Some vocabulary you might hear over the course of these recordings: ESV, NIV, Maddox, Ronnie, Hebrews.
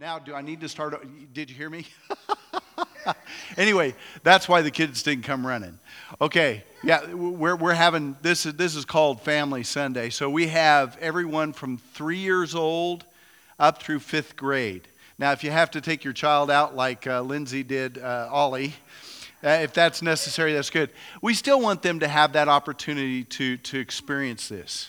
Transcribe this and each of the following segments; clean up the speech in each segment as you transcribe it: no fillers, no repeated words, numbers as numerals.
Now, do I need to start? Did you hear me? Anyway, that's why the kids didn't come running. Okay, yeah, we're having, this is called Family Sunday. So we have everyone from 3 years old up through fifth grade. Now, if you have to take your child out like Lindsay did Ollie, if that's necessary, that's good. We still want them to have that opportunity to experience this.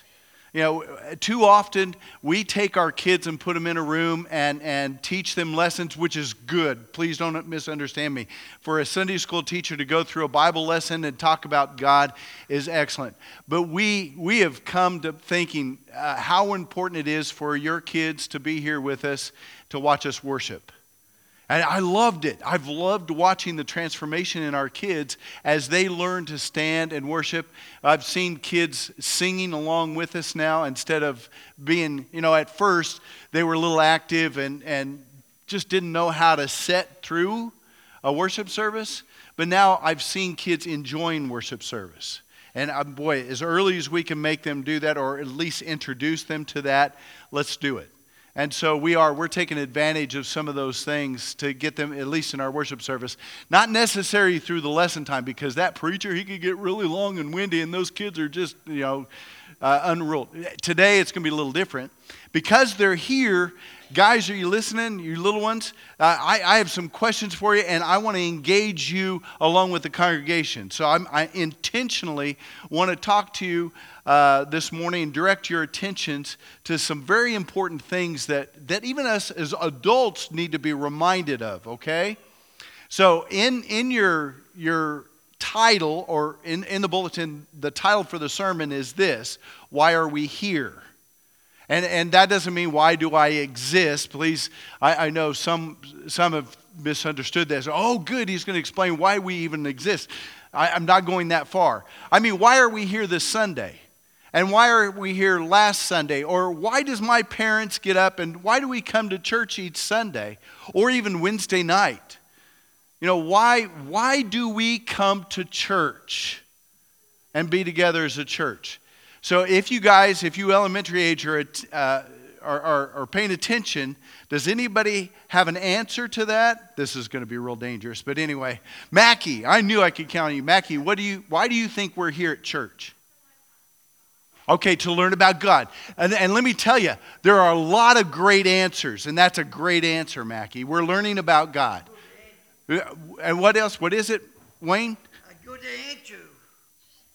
You know, too often we take our kids and put them in a room and teach them lessons, which is good. Please don't misunderstand me. For a Sunday school teacher to go through a Bible lesson and talk about God is excellent. But we have come to thinking how important it is for your kids to be here with us to watch us worship. And I loved it. I've loved watching the transformation in our kids as they learn to stand and worship. I've seen kids singing along with us now instead of being, you know, at first they were a little active and just didn't know how to set through a worship service. But now I've seen kids enjoying worship service. And boy, as early as we can make them do that or at least introduce them to that, let's do it. And so we're taking advantage of some of those things to get them, at least in our worship service, not necessarily through the lesson time, because that preacher, he could get really long and windy, and those kids are just, you know, unruled. Today it's going to be a little different. Because they're here, guys, are you listening, you little ones? I have some questions for you, and I want to engage you along with the congregation. So I intentionally want to talk to you this morning and direct your attentions to some very important things that even us as adults need to be reminded of, okay? So in your title, or in the bulletin, the title for the sermon is this: Why Are We Here? And that doesn't mean why do I exist. Please, I know some have misunderstood this. Oh, good, he's going to explain why we even exist. I'm not going that far. I mean, why are we here this Sunday? And why are we here last Sunday? Or why does my parents get up, and why do we come to church each Sunday? Or even Wednesday night? You know, why do we come to church and be together as a church? So if you elementary age are paying attention, does anybody have an answer to that? This is going to be real dangerous. But anyway, Mackie, I knew I could count on you. Mackie, why do you think we're here at church? Okay, to learn about God. And let me tell you, there are a lot of great answers, and that's a great answer, Mackie. We're learning about God. And what else? What is it, Wayne? A good answer.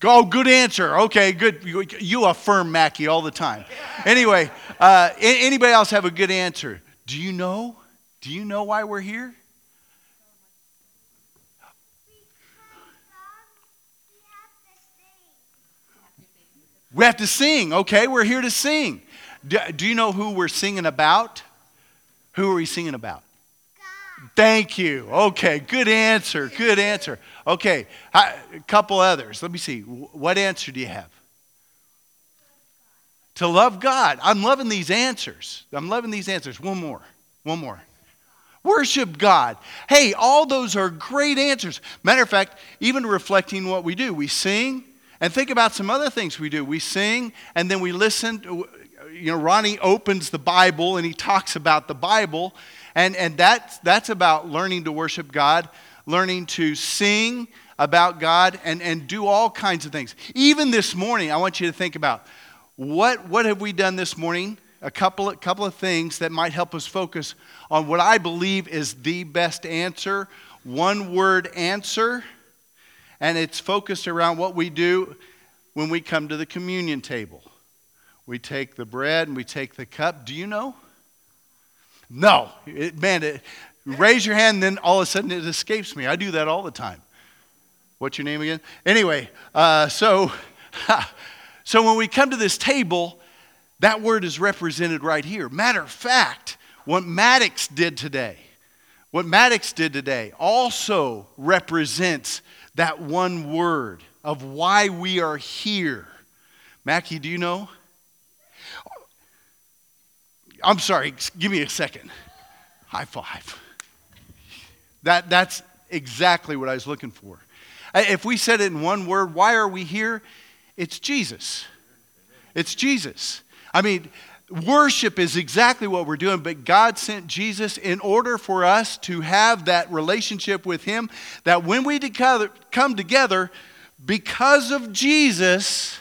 Oh, good answer. Okay, good. You affirm Mackie all the time. Anyway, anybody else have a good answer? Do you know? Do you know why we're here? We have to sing. Okay, we're here to sing. Do you know who we're singing about? Who are we singing about? Thank you. Okay, good answer. Good answer. Okay, a couple others. Let me see. What answer do you have? To love God. I'm loving these answers. I'm loving these answers. One more. Worship God. Hey, all those are great answers. Matter of fact, even reflecting what we do. We sing, and think about some other things we do. We sing, and then we listen. You know, Ronnie opens the Bible, and he talks about the Bible. And that's about learning to worship God, learning to sing about God, and do all kinds of things. Even this morning, I want you to think about what have we done this morning? A couple of things that might help us focus on what I believe is the best answer, one-word answer, and it's focused around what we do when we come to the communion table. We take the bread and we take the cup. Do you know? No. Raise your hand, and then all of a sudden it escapes me. I do that all the time. What's your name again? Anyway, so when we come to this table, that word is represented right here. Matter of fact, what Maddox did today also represents that one word of why we are here. Mackie, do you know? I'm sorry, give me a second. High five. That's exactly what I was looking for. If we said it in one word, why are we here? It's Jesus. I mean, Worship is exactly what we're doing, but God sent Jesus in order for us to have that relationship with Him, that when we come together, because of Jesus,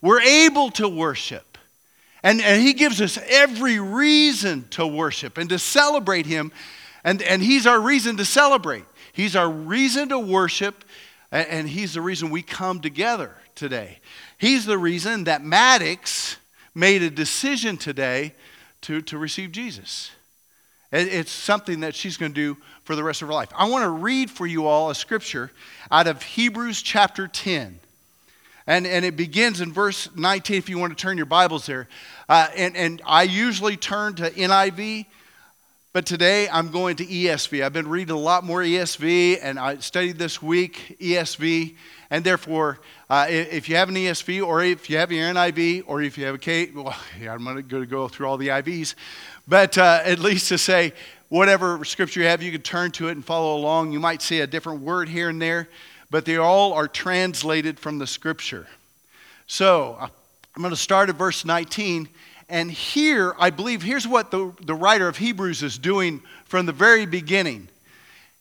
we're able to worship. And He gives us every reason to worship and to celebrate Him. And He's our reason to celebrate. He's our reason to worship, and He's the reason we come together today. He's the reason that Maddox made a decision today to receive Jesus. It's something that she's going to do for the rest of her life. I want to read for you all a scripture out of Hebrews chapter 10. And it begins in verse 19 if you want to turn your Bibles there. And I usually turn to NIV, but today I'm going to ESV. I've been reading a lot more ESV, and I studied this week ESV. And therefore, if you have an ESV, or if you have your NIV, or if you have a K, well, yeah, I'm going to go through all the IVs. But at least to say, whatever scripture you have, you can turn to it and follow along. You might see a different word here and there, but they all are translated from the scripture. So I'm going to start at verse 19. And here, I believe, here's what the writer of Hebrews is doing from the very beginning.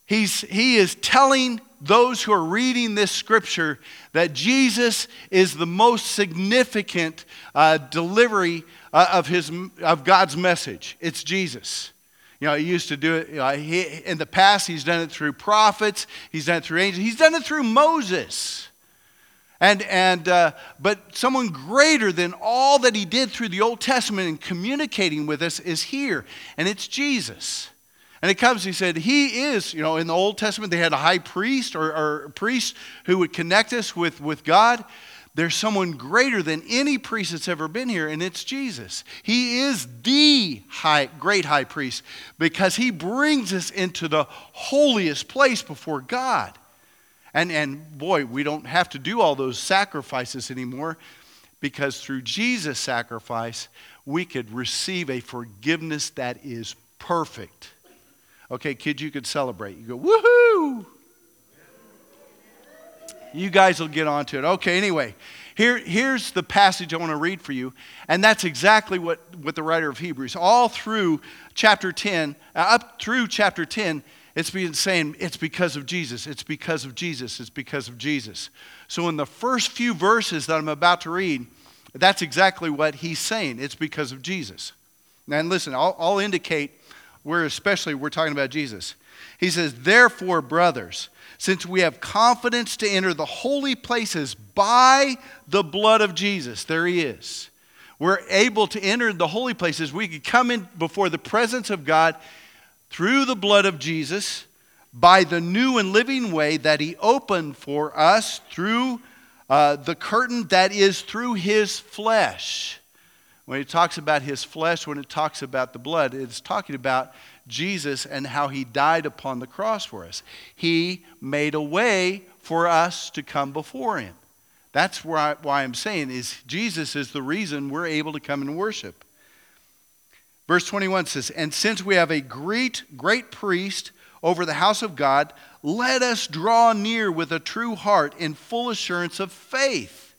He is telling those who are reading this scripture that Jesus is the most significant delivery of God's message. It's Jesus. You know, He used to do it, you know, in the past. He's done it through prophets. He's done it through angels. He's done it through Moses. But someone greater than all that He did through the Old Testament in communicating with us is here, and it's Jesus. And it comes, He said, He is, you know, in the Old Testament they had a high priest or priest who would connect us with God. There's someone greater than any priest that's ever been here, and it's Jesus. He is the great high priest because He brings us into the holiest place before God. And boy, we don't have to do all those sacrifices anymore, because through Jesus' sacrifice, we could receive a forgiveness that is perfect. Okay, kids, you could celebrate. You go, woohoo! You guys will get onto it. Okay, anyway, here's the passage I want to read for you. And that's exactly what the writer of Hebrews, all through chapter 10, up through chapter 10, it's been saying, it's because of Jesus, it's because of Jesus, it's because of Jesus. So in the first few verses that I'm about to read, that's exactly what he's saying. It's because of Jesus. Now, and listen, I'll indicate we're talking about Jesus. He says, therefore, brothers, since we have confidence to enter the holy places by the blood of Jesus, there he is. We're able to enter the holy places. We could come in before the presence of God through the blood of Jesus, by the new and living way that he opened for us through the curtain that is through his flesh. When it talks about his flesh, when it talks about the blood, it's talking about Jesus and how he died upon the cross for us. He made a way for us to come before him. That's why I'm saying is Jesus is the reason we're able to come and worship. Verse 21 says, and since we have a great priest over the house of God, let us draw near with a true heart in full assurance of faith,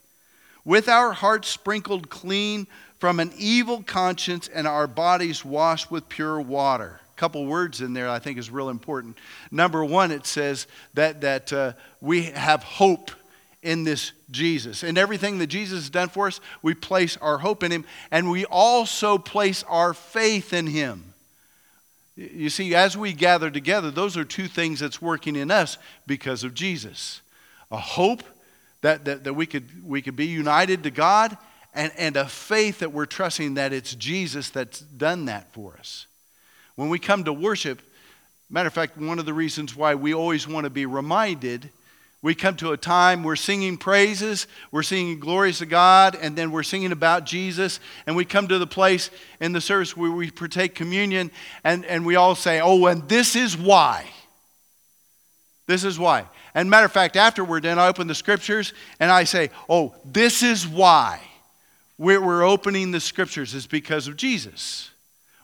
with our hearts sprinkled clean from an evil conscience and our bodies washed with pure water. A couple words in there I think is real important. Number one, it says that we have hope in this Jesus. And everything that Jesus has done for us, we place our hope in him, and we also place our faith in him. You see, as we gather together, those are two things that's working in us because of Jesus. A hope that we could be united to God, and a faith that we're trusting that it's Jesus that's done that for us. When we come to worship, matter of fact, one of the reasons why we always want to be reminded, we come to a time we're singing praises, we're singing glories to God, and then we're singing about Jesus, and we come to the place in the service where we partake communion, and we all say, oh, and this is why. This is why. And matter of fact, after we're done, I open the scriptures, and I say, oh, this is why. We're opening the scriptures is because of Jesus.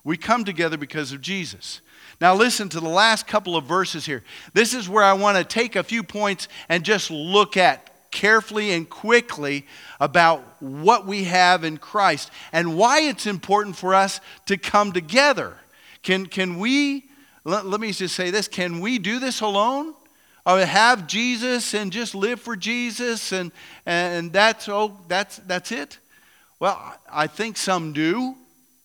We come together because of Jesus. Now listen to the last couple of verses here. This is where I want to take a few points and just look at carefully and quickly about what we have in Christ and why it's important for us to come together. Can we, let me just say this, can we do this alone? Or have Jesus and just live for Jesus and that's it? Well, I think some do,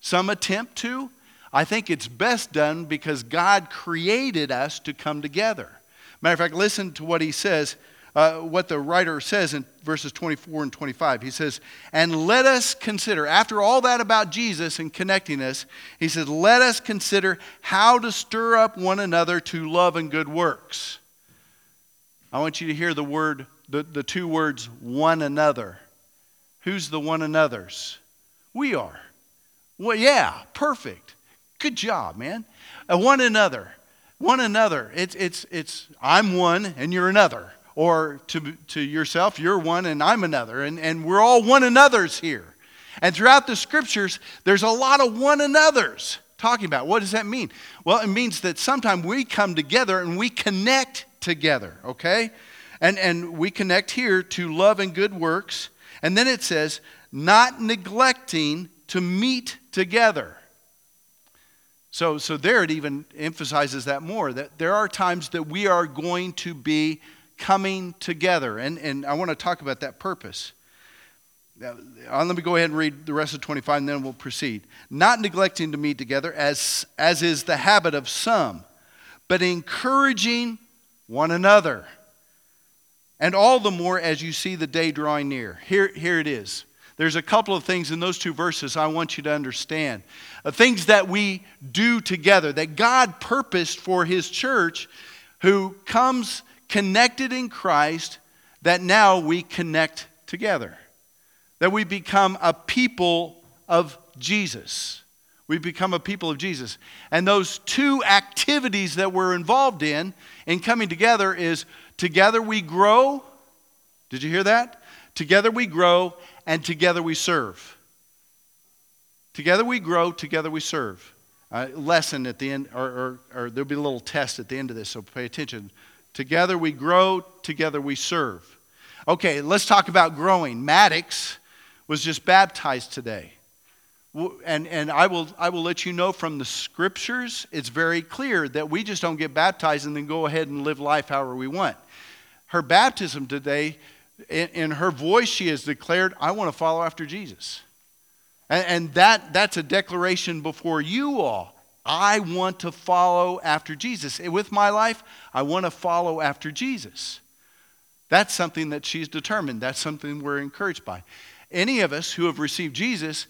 some attempt to. I think it's best done because God created us to come together. Matter of fact, listen to what he says, what the writer says in verses 24 and 25. He says, and let us consider, after all that about Jesus and connecting us, he says, let us consider how to stir up one another to love and good works. I want you to hear the word, the two words, one another. Who's the one another's? We are. Well, yeah, perfect. Good job, man. One another. One another. It's I'm one and you're another. Or to yourself, you're one and I'm another. And we're all one another's here. And throughout the scriptures, there's a lot of one another's talking about. What does that mean? Well, it means that sometimes we come together and we connect together, okay? And we connect here to love and good works. And then it says, not neglecting to meet together. So there it even emphasizes that more, that there are times that we are going to be coming together. And I want to talk about that purpose. Let me go ahead and read the rest of 25 and then we'll proceed. Not neglecting to meet together as is the habit of some, but encouraging one another. And all the more as you see the day drawing near. Here it is. There's a couple of things in those two verses I want you to understand. Things that we do together, that God purposed for His church, who comes connected in Christ, that now we connect together. That we become a people of Jesus. We become a people of Jesus. And those two activities that we're involved in coming together is, together we grow. Did you hear that? Together we grow, and together we serve. Together we grow, together we serve. Lesson at the end, or there'll be a little test at the end of this, so pay attention. Together we grow, together we serve. Okay, let's talk about growing. Maddox was just baptized today. And I will let you know from the scriptures, it's very clear that we just don't get baptized and then go ahead and live life however we want. Her baptism today, in her voice she has declared, I want to follow after Jesus. And that's a declaration before you all. I want to follow after Jesus. With my life, I want to follow after Jesus. That's something that she's determined. That's something we're encouraged by. Any of us who have received Jesus,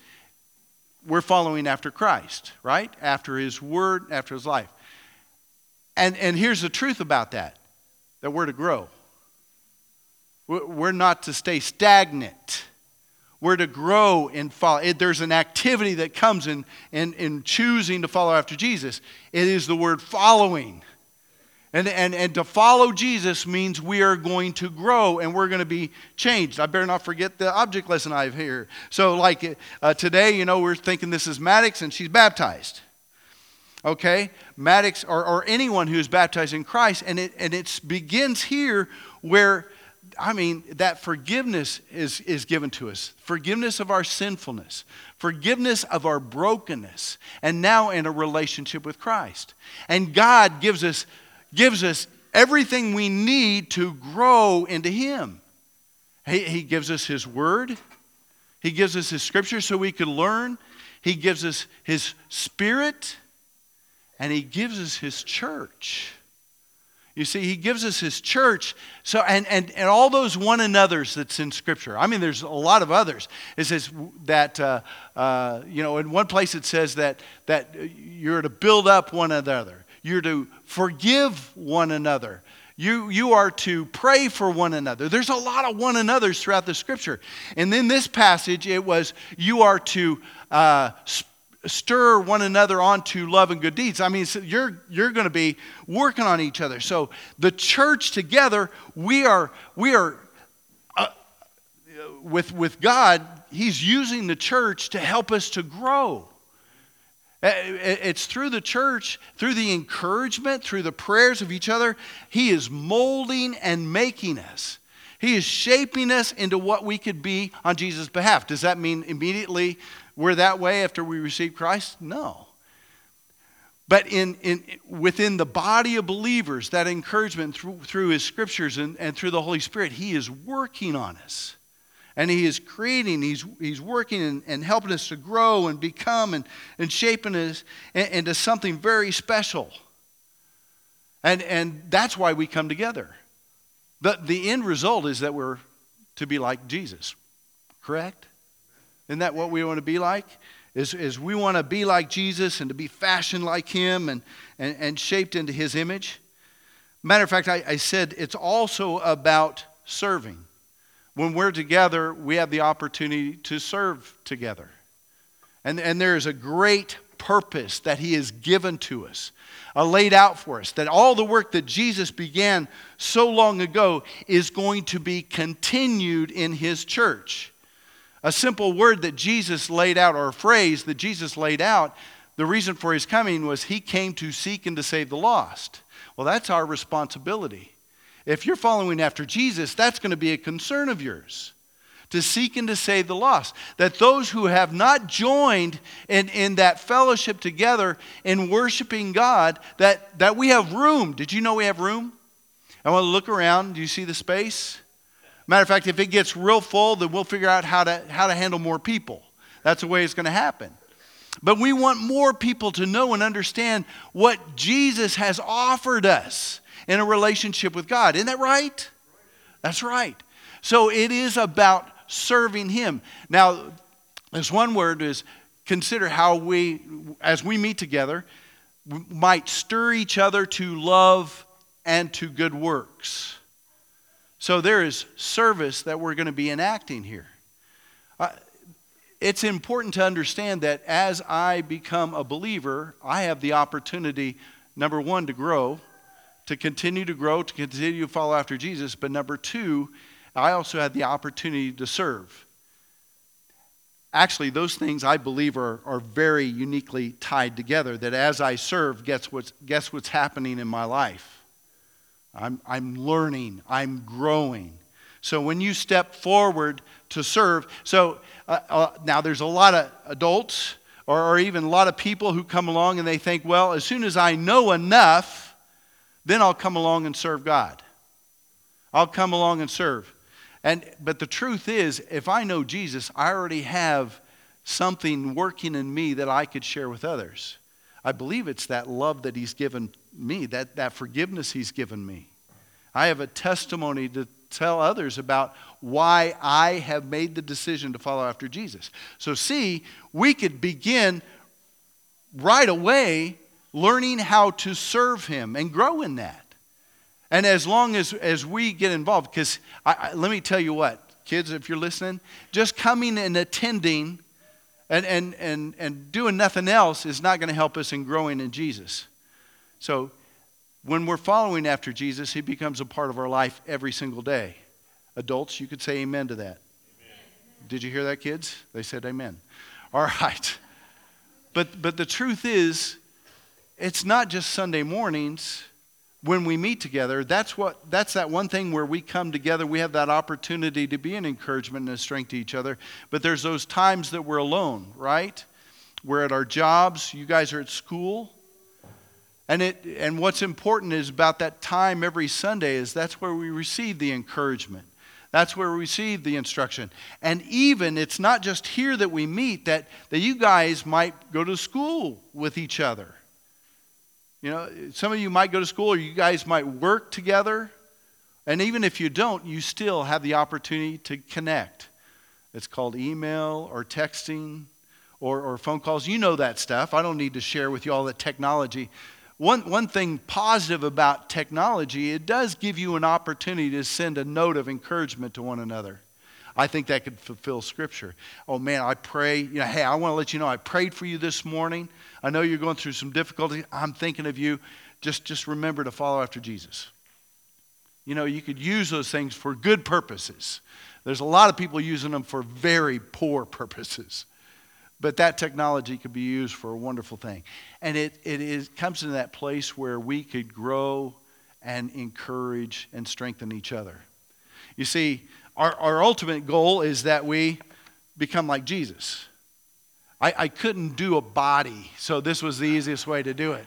we're following after Christ, right? After His word, after His life. And here's the truth about that we're to grow. We're not to stay stagnant. We're to grow and follow. There's an activity that comes in choosing to follow after Jesus. It is the word following. And to follow Jesus means we are going to grow and we're going to be changed. I better not forget the object lesson I have here. So like today, you know, we're thinking this is Maddox and she's baptized. Okay, Maddox or anyone who is baptized in Christ. And it begins here where, I mean, that forgiveness is given to us. Forgiveness of our sinfulness. Forgiveness of our brokenness. And now in a relationship with Christ. And God gives us everything we need to grow into Him. He gives us His word. He gives us His scripture so we can learn. He gives us His spirit. And He gives us His church. You see, He gives us His church. So and all those one another's that's in Scripture. I mean, there's a lot of others. It says that you know, in one place it says that you're to build up one another. You're to forgive one another. You are to pray for one another. There's a lot of one another's throughout the Scripture. And in this passage, it was you are to stir one another on to love and good deeds. I mean, so you're going to be working on each other. So the church together, we are with God. He's using the church to help us to grow. It's through the church, through the encouragement, through the prayers of each other, He is molding and making us. He is shaping us into what we could be on Jesus' behalf. Does that mean immediately we're that way after we receive Christ? No. But within the body of believers, that encouragement through his scriptures and through the Holy Spirit, he is working on us. And he is creating, he's working and helping us to grow and become and shaping us into something very special. And that's why we come together. The end result is that we're to be like Jesus, correct? Isn't that what we want to be like? Is we want to be like Jesus and to be fashioned like him and shaped into his image. Matter of fact, I said it's also about serving. When we're together, we have the opportunity to serve together. And there is a great purpose that he has given to us, laid out for us, that all the work that Jesus began so long ago is going to be continued in his church. A simple word that Jesus laid out, or a phrase that Jesus laid out, the reason for his coming was he came to seek and to save the lost. Well, that's our responsibility. If you're following after Jesus, that's going to be a concern of yours, to seek and to save the lost. That those who have not joined in that fellowship together in worshiping God, that we have room. Did you know we have room? I want to look around. Do you see the space? Matter of fact, if it gets real full, then we'll figure out how to handle more people. That's the way it's going to happen. But we want more people to know and understand what Jesus has offered us in a relationship with God. Isn't that right? That's right. So it is about serving him. Now, this one word is consider how we, as we meet together, we might stir each other to love and to good works. So there is service that we're going to be enacting here. It's important to understand that as I become a believer, I have the opportunity, number one, to grow, to continue to grow, to continue to follow after Jesus. But number two, I also had the opportunity to serve. Actually, those things I believe are very uniquely tied together, that as I serve, guess what's happening in my life? I'm learning, I'm growing. So when you step forward to serve, now there's a lot of adults or even a lot of people who come along and they think, well, as soon as I know enough, then I'll come along and serve God. I'll come along and serve. But the truth is, if I know Jesus, I already have something working in me that I could share with others. I believe it's that love that he's given me, that forgiveness he's given me. I have a testimony to tell others about why I have made the decision to follow after Jesus. So see, we could begin right away learning how to serve him and grow in that. And as long as we get involved, because let me tell you what, kids, if you're listening, just coming and attending and doing nothing else is not going to help us in growing in Jesus. So when we're following after Jesus, he becomes a part of our life every single day. Adults, you could say amen to that. Amen. Did you hear that, kids? They said amen. All right. But the truth is, it's not just Sunday mornings when we meet together. That's that one thing where we come together. We have that opportunity to be an encouragement and a strength to each other. But there's those times that we're alone, right? We're at our jobs. You guys are at school. And what's important is about that time every Sunday is that's where we receive the encouragement. That's where we receive the instruction. And even it's not just here that we meet, that you guys might go to school with each other. You know, some of you might go to school or you guys might work together. And even if you don't, you still have the opportunity to connect. It's called email or texting or phone calls. You know that stuff. I don't need to share with you all the technology. One thing positive about technology, it does give you an opportunity to send a note of encouragement to one another. I think that could fulfill Scripture. Oh, man, I pray. You know, hey, I want to let you know I prayed for you this morning. I know you're going through some difficulties. I'm thinking of you. Just remember to follow after Jesus. You know, you could use those things for good purposes. There's a lot of people using them for very poor purposes. But that technology could be used for a wonderful thing. And it comes into that place where we could grow and encourage and strengthen each other. You see, our ultimate goal is that we become like Jesus. I couldn't do a body, so this was the easiest way to do it.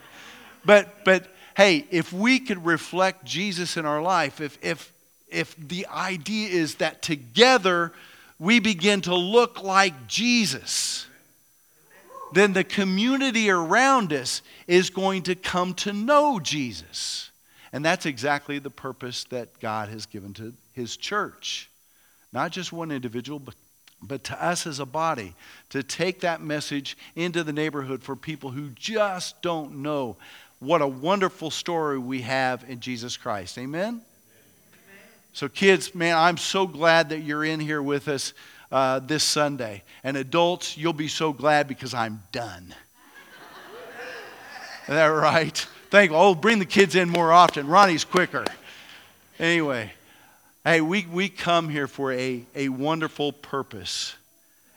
But hey, if we could reflect Jesus in our life, if the idea is that together we begin to look like Jesus, then the community around us is going to come to know Jesus. And that's exactly the purpose that God has given to his church. Not just one individual, but to us as a body, to take that message into the neighborhood for people who just don't know what a wonderful story we have in Jesus Christ. Amen? So kids, man, I'm so glad that you're in here with us this Sunday. And adults, you'll be so glad because I'm done. Is that right? Thank you. Oh, bring the kids in more often. Ronnie's quicker. Anyway, hey, we come here for a wonderful purpose.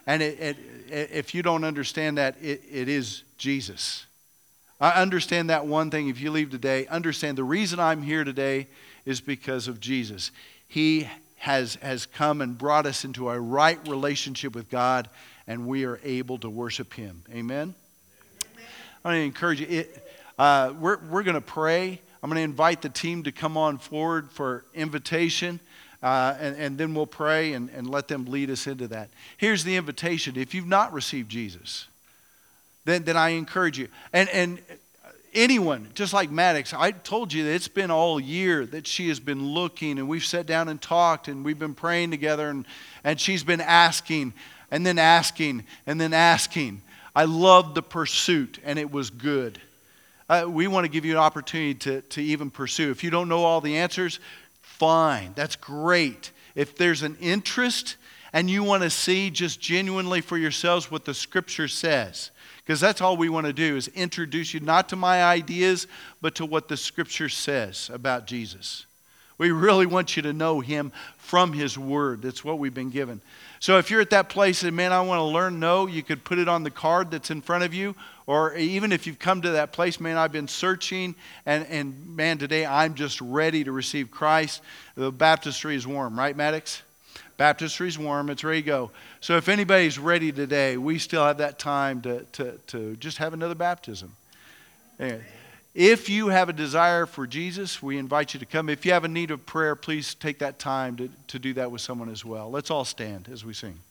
And if you don't understand that, it is Jesus. I understand that one thing. If you leave today, understand the reason I'm here today is because of Jesus. He has come and brought us into a right relationship with God, and we are able to worship him. Amen? Amen. I want to encourage you. We're going to pray. I'm going to invite the team to come on forward for invitation, and then we'll pray and let them lead us into that. Here's the invitation. If you've not received Jesus, then I encourage you. And anyone, just like Maddox, I told you that it's been all year that she has been looking, and we've sat down and talked, and we've been praying together, and she's been asking, and then asking, and then asking. I loved the pursuit, and it was good. We want to give you an opportunity to even pursue. If you don't know all the answers, fine. That's great. If there's an interest and you want to see just genuinely for yourselves what the Scripture says, because that's all we want to do is introduce you not to my ideas, but to what the Scripture says about Jesus. We really want you to know him from his word. That's what we've been given. So if you're at that place and, man, I want to learn, you could put it on the card that's in front of you. Or even if you've come to that place, man, I've been searching, and man, today I'm just ready to receive Christ. The baptistry is warm, right, Maddox? Baptistry's warm. It's ready to go. So if anybody's ready today, we still have that time to just have another baptism. Anyway, if you have a desire for Jesus, we invite you to come. If you have a need of prayer, please take that time to do that with someone as well. Let's all stand as we sing.